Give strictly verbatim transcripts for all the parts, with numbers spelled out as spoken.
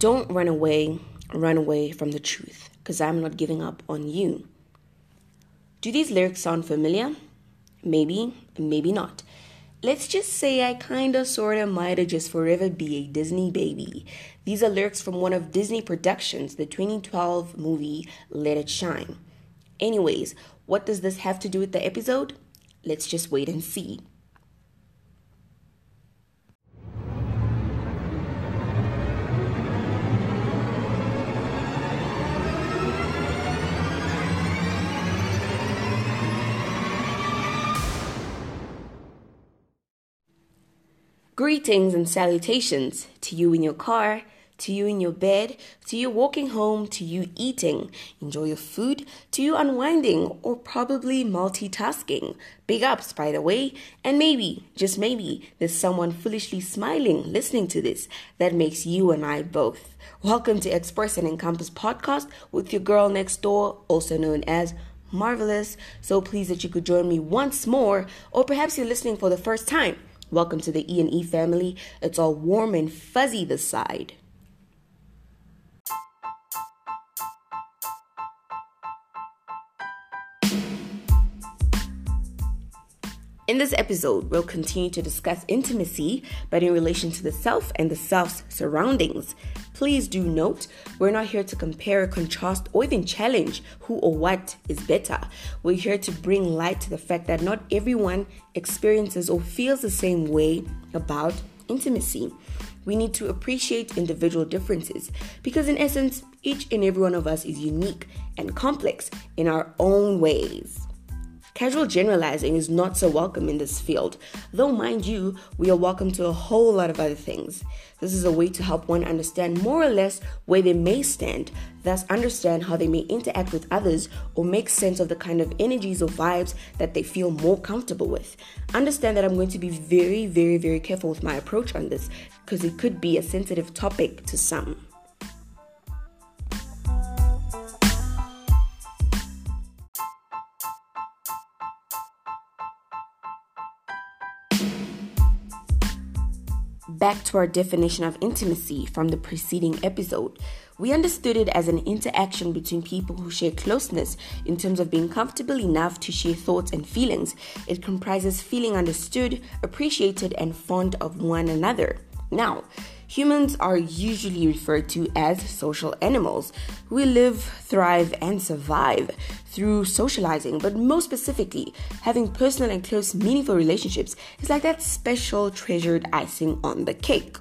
Don't run away, run away from the truth, because I'm not giving up on you. Do these lyrics sound familiar? Maybe, maybe not. Let's just say I kinda, sorta, mighta just forever be a Disney baby. These are lyrics from one of Disney Productions, the twenty twelve movie Let It Shine. Anyways, what does this have to do with the episode? Let's just wait and see. Greetings and salutations to you in your car, to you in your bed, to you walking home, to you eating. Enjoy your food, to you unwinding or probably multitasking. Big ups, by the way. And maybe, just maybe, there's someone foolishly smiling listening to this that makes you and I both. Welcome to Express and Encompass podcast with your girl next door, also known as Marvelous. So pleased that you could join me once more, or perhaps you're listening for the first time. Welcome to the E and E family. It's all warm and fuzzy this side. In this episode, we'll continue to discuss intimacy, but in relation to the self and the self's surroundings. Please do note, we're not here to compare, contrast, or even challenge who or what is better. We're here to bring light to the fact that not everyone experiences or feels the same way about intimacy. We need to appreciate individual differences because, in essence, each and every one of us is unique and complex in our own ways. Casual generalizing is not so welcome in this field, though mind you, we are welcome to a whole lot of other things. This is a way to help one understand more or less where they may stand, thus understand how they may interact with others or make sense of the kind of energies or vibes that they feel more comfortable with. Understand that I'm going to be very, very, very careful with my approach on this, because it could be a sensitive topic to some. Back to our definition of intimacy from the preceding episode. We understood it as an interaction between people who share closeness in terms of being comfortable enough to share thoughts and feelings. It comprises feeling understood, appreciated, and fond of one another. Now, humans are usually referred to as social animals. We live, thrive, and survive through socializing, but most specifically, having personal and close, meaningful relationships is like that special treasured icing on the cake.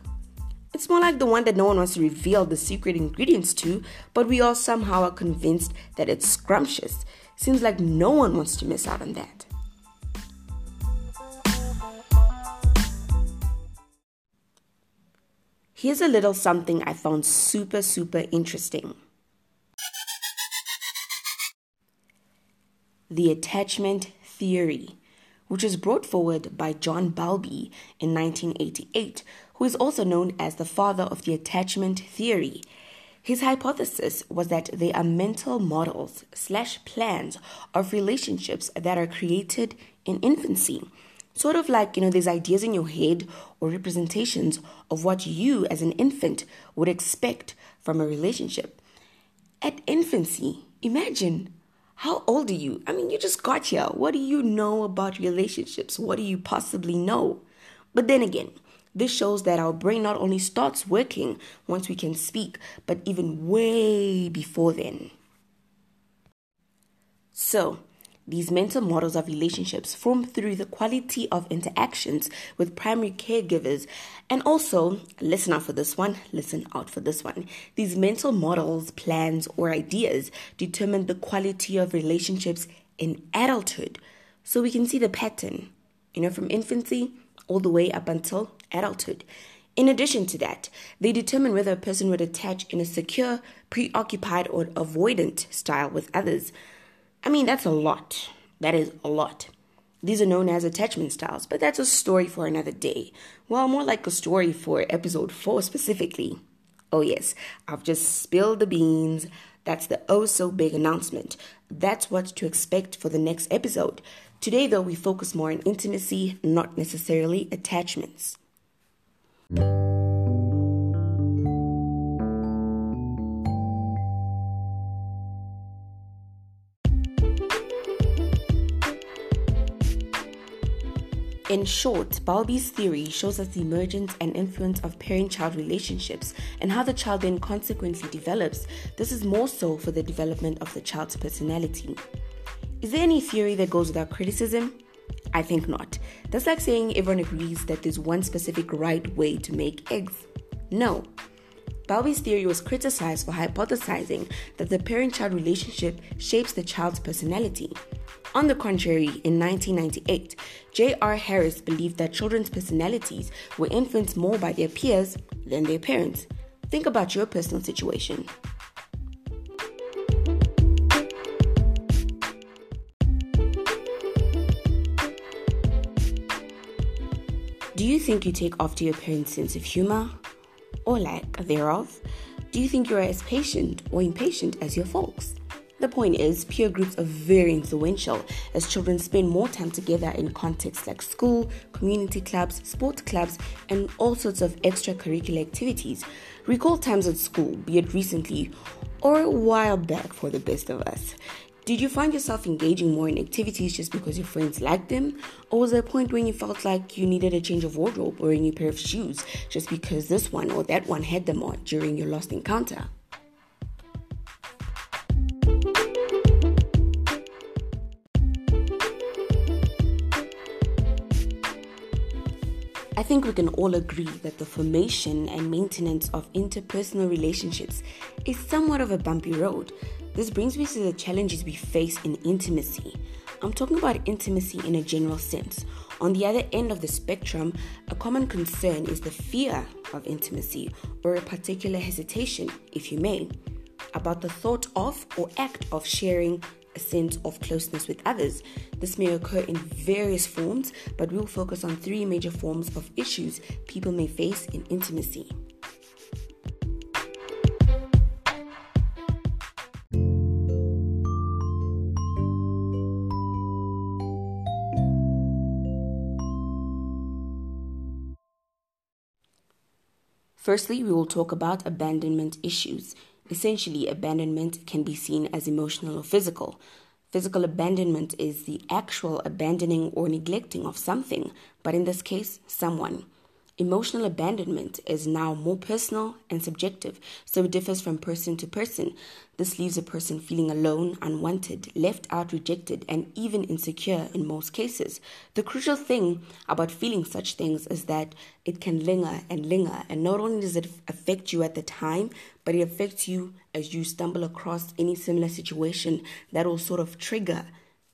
It's more like the one that no one wants to reveal the secret ingredients to, but we all somehow are convinced that it's scrumptious. Seems like no one wants to miss out on that. Here's a little something I found super, super interesting. The attachment theory, which was brought forward by John Bowlby in nineteen eighty-eight, who is also known as the father of the attachment theory. His hypothesis was that they are mental models slash plans of relationships that are created in infancy. Sort of like, you know, there's ideas in your head or representations of what you as an infant would expect from a relationship. At infancy, imagine. How old are you? I mean, you just got here. What do you know about relationships? What do you possibly know? But then again, this shows that our brain not only starts working once we can speak, but even way before then. So, these mental models of relationships form through the quality of interactions with primary caregivers. And also, listen out for this one, listen out for this one. These mental models, plans, or ideas determine the quality of relationships in adulthood. So we can see the pattern, you know, from infancy all the way up until adulthood. In addition to that, they determine whether a person would attach in a secure, preoccupied, or avoidant style with others. I mean, that's a lot. That is a lot. These are known as attachment styles, but that's a story for another day. Well, more like a story for episode four specifically. Oh yes, I've just spilled the beans. That's the oh-so-big announcement. That's what to expect for the next episode. Today, though, we focus more on intimacy, not necessarily attachments. In short, Bowlby's theory shows us the emergence and influence of parent-child relationships and how the child then consequently develops. This is more so for the development of the child's personality. Is there any theory that goes without criticism? I think not. That's like saying everyone agrees that there's one specific right way to make eggs. No. Bowlby's theory was criticized for hypothesizing that the parent-child relationship shapes the child's personality. On the contrary, in nineteen ninety-eight, J R Harris believed that children's personalities were influenced more by their peers than their parents. Think about your personal situation. Do you think you take after your parents' sense of humor, or lack thereof? Do you think you are as patient or impatient as your folks? The point is, peer groups are very influential as children spend more time together in contexts like school, community clubs, sports clubs, and all sorts of extracurricular activities. Recall times at school, be it recently or a while back for the best of us. Did you find yourself engaging more in activities just because your friends liked them? Or was there a point when you felt like you needed a change of wardrobe or a new pair of shoes just because this one or that one had them on during your last encounter? I think we can all agree that the formation and maintenance of interpersonal relationships is somewhat of a bumpy road. This brings me to the challenges we face in intimacy. I'm talking about intimacy in a general sense. On the other end of the spectrum, a common concern is the fear of intimacy, or a particular hesitation, if you may, about the thought of or act of sharing a sense of closeness with others. This may occur in various forms, but we'll focus on three major forms of issues people may face in intimacy. Firstly, we will talk about abandonment issues. Essentially, abandonment can be seen as emotional or physical. Physical abandonment is the actual abandoning or neglecting of something, but in this case, someone. Emotional abandonment is now more personal and subjective, so it differs from person to person. This leaves a person feeling alone, unwanted, left out, rejected, and even insecure in most cases. The crucial thing about feeling such things is that it can linger and linger, and not only does it affect you at the time, but it affects you as you stumble across any similar situation that will sort of trigger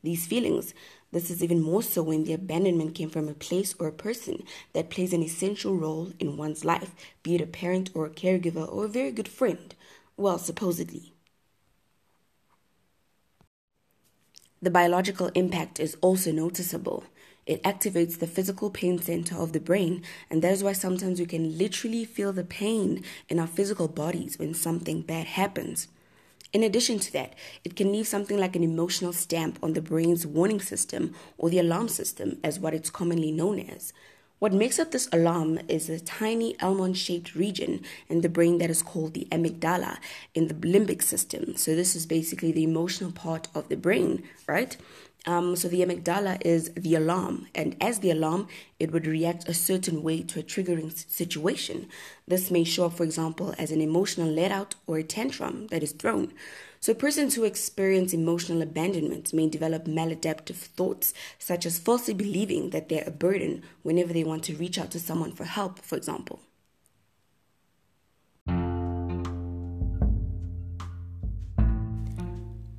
these feelings. This is even more so when the abandonment came from a place or a person that plays an essential role in one's life, be it a parent or a caregiver or a very good friend. Well, supposedly. The biological impact is also noticeable. It activates the physical pain center of the brain, and that is why sometimes we can literally feel the pain in our physical bodies when something bad happens. In addition to that, it can leave something like an emotional stamp on the brain's warning system, or the alarm system, as what it's commonly known as. What makes up this alarm is a tiny almond-shaped region in the brain that is called the amygdala in the limbic system. So this is basically the emotional part of the brain, right? Um, so the amygdala is the alarm, and as the alarm, it would react a certain way to a triggering situation. This may show up, for example, as an emotional let-out or a tantrum that is thrown. So persons who experience emotional abandonment may develop maladaptive thoughts, such as falsely believing that they're a burden whenever they want to reach out to someone for help, for example.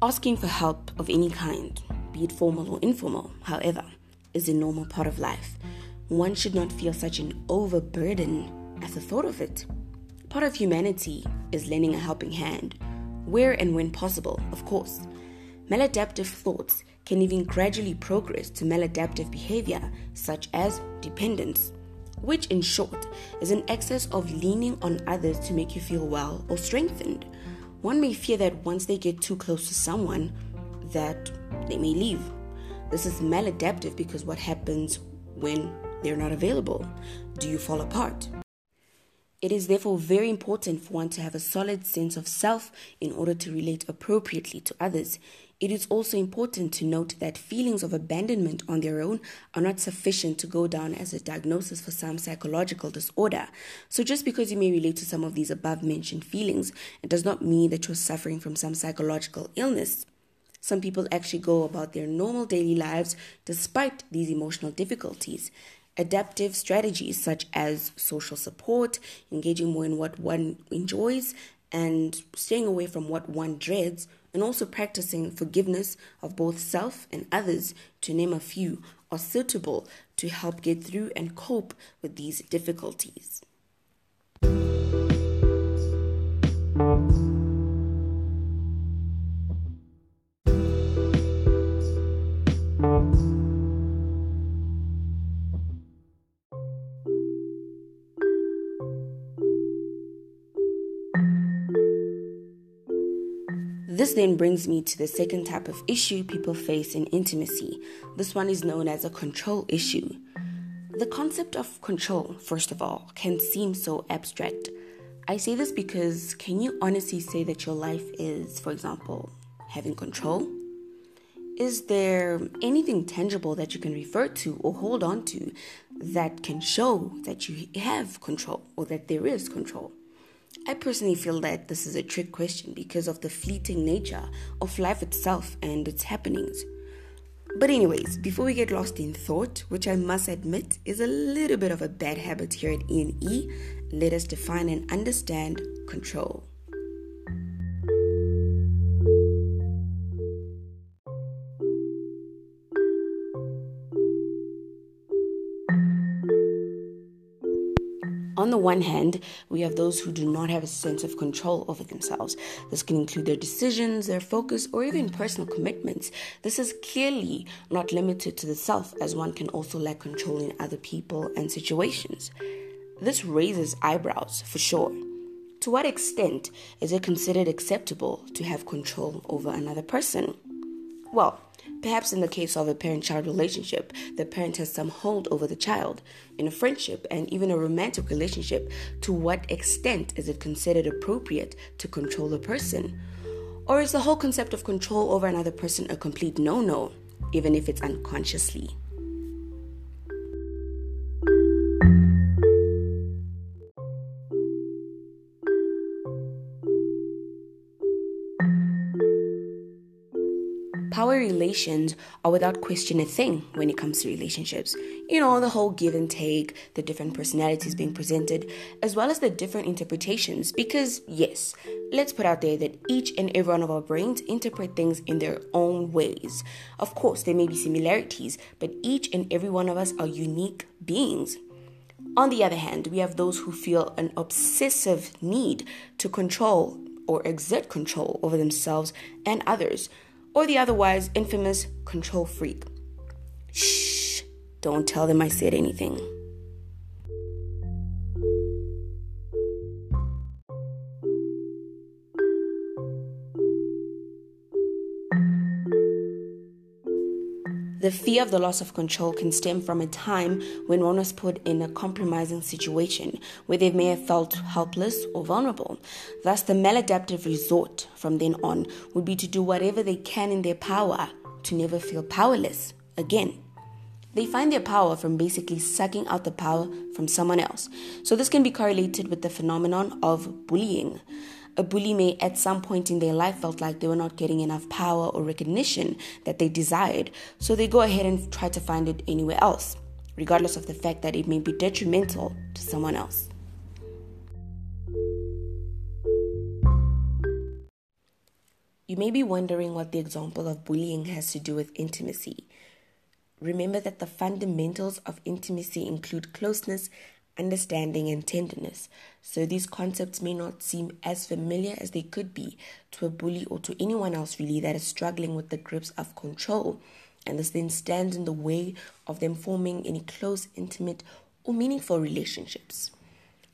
Asking for help of any kind, be it formal or informal, however, is a normal part of life. One should not feel such an overburden at the thought of it. Part of humanity is lending a helping hand, where and when possible, of course. Maladaptive thoughts can even gradually progress to maladaptive behavior, such as dependence, which in short is an excess of leaning on others to make you feel well or strengthened. One may fear that once they get too close to someone, that they may leave. This is maladaptive because what happens when they're not available? Do you fall apart? It is therefore very important for one to have a solid sense of self in order to relate appropriately to others. It is also important to note that feelings of abandonment on their own are not sufficient to go down as a diagnosis for some psychological disorder. So just because you may relate to some of these above-mentioned feelings, it does not mean that you're suffering from some psychological illness. Some people actually go about their normal daily lives despite these emotional difficulties. Adaptive strategies such as social support, engaging more in what one enjoys, and staying away from what one dreads, and also practicing forgiveness of both self and others, to name a few, are suitable to help get through and cope with these difficulties. This then brings me to the second type of issue people face in intimacy. This one is known as a control issue. The concept of control, first of all, can seem so abstract. I say this because can you honestly say that your life is, for example, having control? Is there anything tangible that you can refer to or hold on to that can show that you have control or that there is control? I personally feel that this is a trick question because of the fleeting nature of life itself and its happenings. But anyways, before we get lost in thought, which I must admit is a little bit of a bad habit here at E and E, let us define and understand control. On the one hand, we have those who do not have a sense of control over themselves. This can include their decisions, their focus, or even personal commitments. This is clearly not limited to the self, as one can also lack control in other people and situations. This raises eyebrows, for sure. To what extent is it considered acceptable to have control over another person? Well, perhaps in the case of a parent-child relationship, the parent has some hold over the child. In a friendship and even a romantic relationship, to what extent is it considered appropriate to control a person? Or is the whole concept of control over another person a complete no-no, even if it's unconsciously? Power relations are without question a thing when it comes to relationships. You know, the whole give and take, the different personalities being presented, as well as the different interpretations. Because, yes, let's put out there that each and every one of our brains interpret things in their own ways. Of course, there may be similarities, but each and every one of us are unique beings. On the other hand, we have those who feel an obsessive need to control or exert control over themselves and others, or the otherwise infamous control freak. Shh, don't tell them I said anything. The fear of the loss of control can stem from a time when one was put in a compromising situation where they may have felt helpless or vulnerable. Thus, the maladaptive resort from then on would be to do whatever they can in their power to never feel powerless again. They find their power from basically sucking out the power from someone else. So this can be correlated with the phenomenon of bullying. A bully may at some point in their life felt like they were not getting enough power or recognition that they desired, so they go ahead and try to find it anywhere else, regardless of the fact that it may be detrimental to someone else. You may be wondering what the example of bullying has to do with intimacy. Remember that the fundamentals of intimacy include closeness, understanding, and tenderness, so these concepts may not seem as familiar as they could be to a bully or to anyone else really that is struggling with the grips of control, and this then stands in the way of them forming any close, intimate, or meaningful relationships.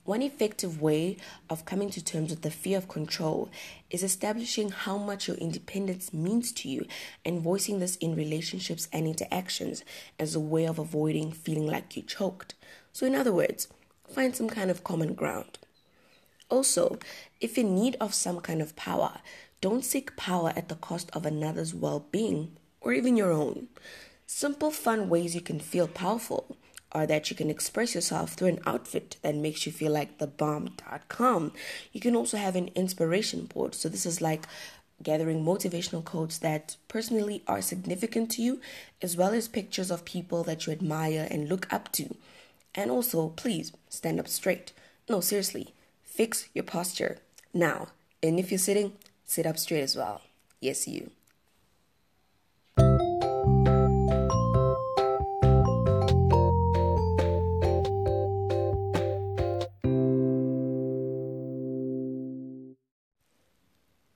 One effective way of coming to terms with the fear of control is establishing how much your independence means to you and voicing this in relationships and interactions as a way of avoiding feeling like you choked. So in other words, find some kind of common ground. Also, if in need of some kind of power, Don't seek power at the cost of another's well-being or even your own. Simple, fun ways you can feel powerful are that you can express yourself through an outfit that makes you feel like the bomb dot com. You can also have an inspiration board. So this is like gathering motivational quotes that personally are significant to you, as well as pictures of people that you admire and look up to. And also, please, stand up straight. No, seriously, fix your posture. Now, and if you're sitting, sit up straight as well. Yes, you.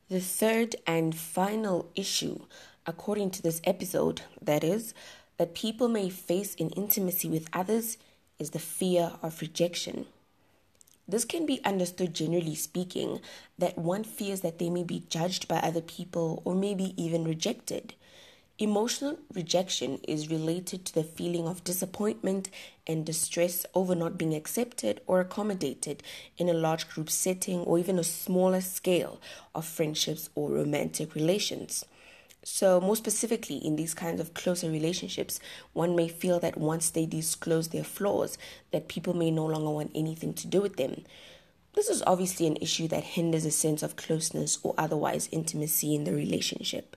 The third and final issue, according to this episode, that is, that people may face in intimacy with others is the fear of rejection. This can be understood generally speaking, that one fears that they may be judged by other people or maybe even rejected. Emotional rejection is related to the feeling of disappointment and distress over not being accepted or accommodated in a large group setting or even a smaller scale of friendships or romantic relations. So more specifically, in these kinds of closer relationships, one may feel that once they disclose their flaws, that people may no longer want anything to do with them. This is obviously an issue that hinders a sense of closeness or otherwise intimacy in the relationship.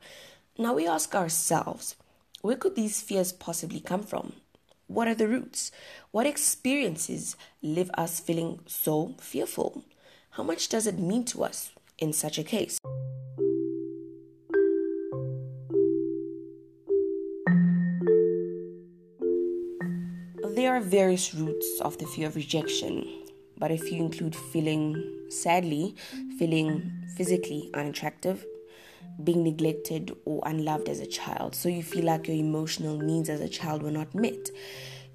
Now we ask ourselves, where could these fears possibly come from? What are the roots? What experiences leave us feeling so fearful? How much does it mean to us in such a case? There are various roots of the fear of rejection, but if you include feeling, sadly, feeling physically unattractive, being neglected or unloved as a child, so you feel like your emotional needs as a child were not met.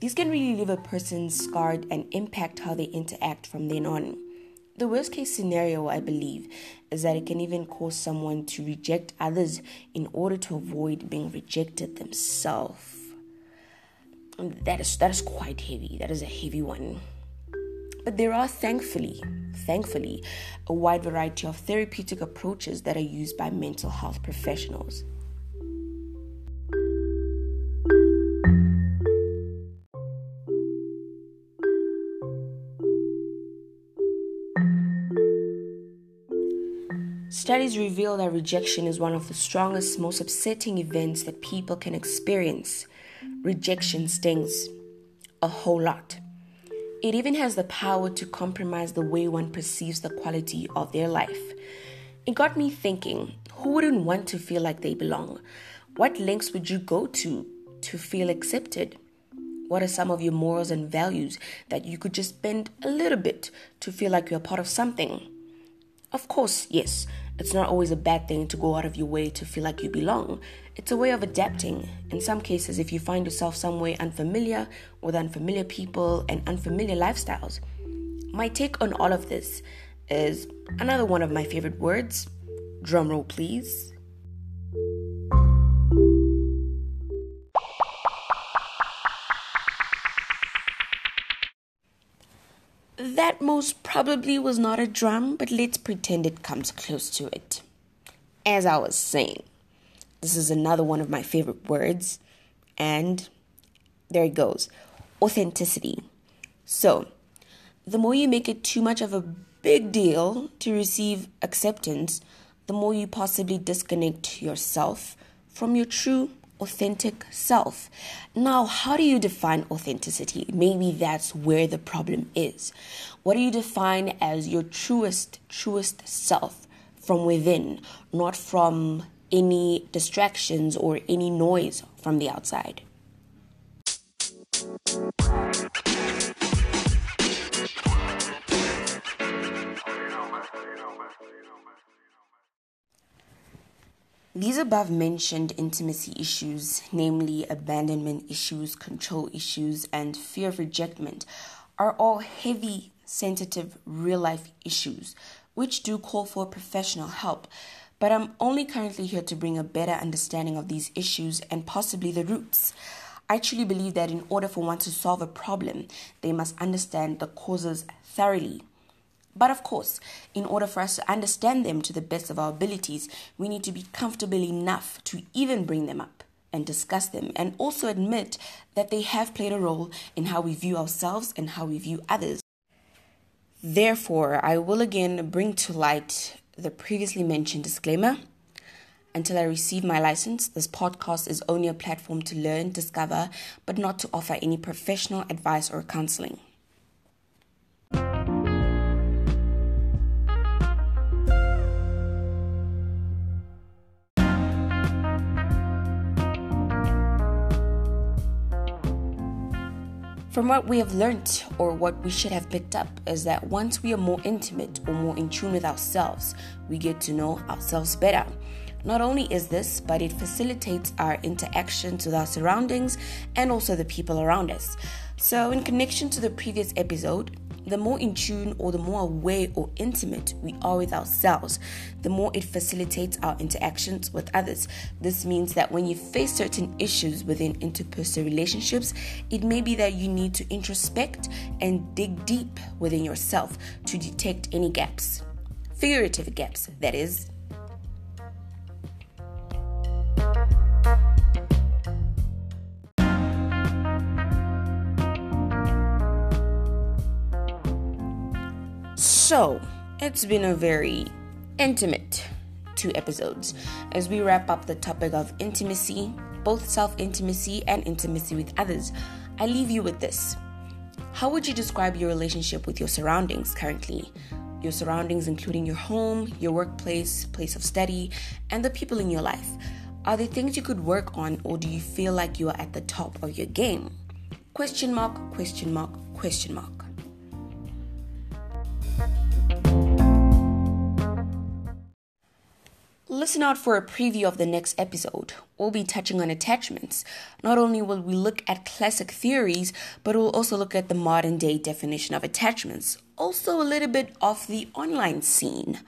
These can really leave a person scarred and impact how they interact from then on. The worst case scenario, I believe, is that it can even cause someone to reject others in order to avoid being rejected themselves. That is that is quite heavy. That is a heavy one. But there are thankfully, thankfully, a wide variety of therapeutic approaches that are used by mental health professionals. Studies reveal that rejection is one of the strongest, most upsetting events that people can experience. Rejection stings a whole lot. It even has the power to compromise the way one perceives the quality of their life. It got me thinking, who wouldn't want to feel like they belong? What lengths would you go to to feel accepted? What are some of your morals and values that you could just bend a little bit to feel like you're part of something? Of course, yes, it's not always a bad thing to go out of your way to feel like you belong. It's a way of adapting. In some cases, if you find yourself somewhere unfamiliar with unfamiliar people and unfamiliar lifestyles. My take on all of this is another one of my favorite words. Drumroll, please. That most probably was not a drum, but let's pretend it comes close to it. As I was saying, this is another one of my favorite words, and there it goes, authenticity. So, the more you make it too much of a big deal to receive acceptance, the more you possibly disconnect yourself from your true authentic self. Now, how do you define authenticity? Maybe that's where the problem is. What do you define as your truest, truest self from within, not from any distractions or any noise from the outside? These above mentioned intimacy issues, namely abandonment issues, control issues, and fear of rejectment, are all heavy, sensitive, real-life issues, which do call for professional help. But I'm only currently here to bring a better understanding of these issues and possibly the roots. I truly believe that in order for one to solve a problem, they must understand the causes thoroughly. But of course, in order for us to understand them to the best of our abilities, we need to be comfortable enough to even bring them up and discuss them, and also admit that they have played a role in how we view ourselves and how we view others. Therefore, I will again bring to light the previously mentioned disclaimer. Until I receive my license, this podcast is only a platform to learn, discover, but not to offer any professional advice or counseling. From what we have learnt, or what we should have picked up, is that once we are more intimate or more in tune with ourselves, we get to know ourselves better. Not only is this, but it facilitates our interactions with our surroundings and also the people around us. So in connection to the previous episode, the more in tune or the more aware or intimate we are with ourselves, the more it facilitates our interactions with others. This means that when you face certain issues within interpersonal relationships, it may be that you need to introspect and dig deep within yourself to detect any gaps. Figurative gaps, that is. So, it's been a very intimate two episodes as we wrap up the topic of intimacy, both self-intimacy and intimacy with others. I leave you with this. How would you describe your relationship with your surroundings currently? Your surroundings including your home, your workplace, place of study, and the people in your life. Are there things you could work on, or do you feel like you are at the top of your game? Question mark, question mark, question mark. Listen out for a preview of the next episode. We'll be touching on attachments. Not only will we look at classic theories, but we'll also look at the modern day definition of attachments. Also a little bit of the online scene.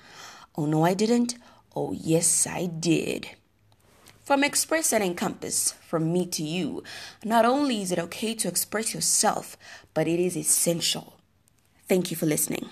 Oh no, I didn't. Oh yes, I did. From Express and Encompass, from me to you, not only is it okay to express yourself, but it is essential. Thank you for listening.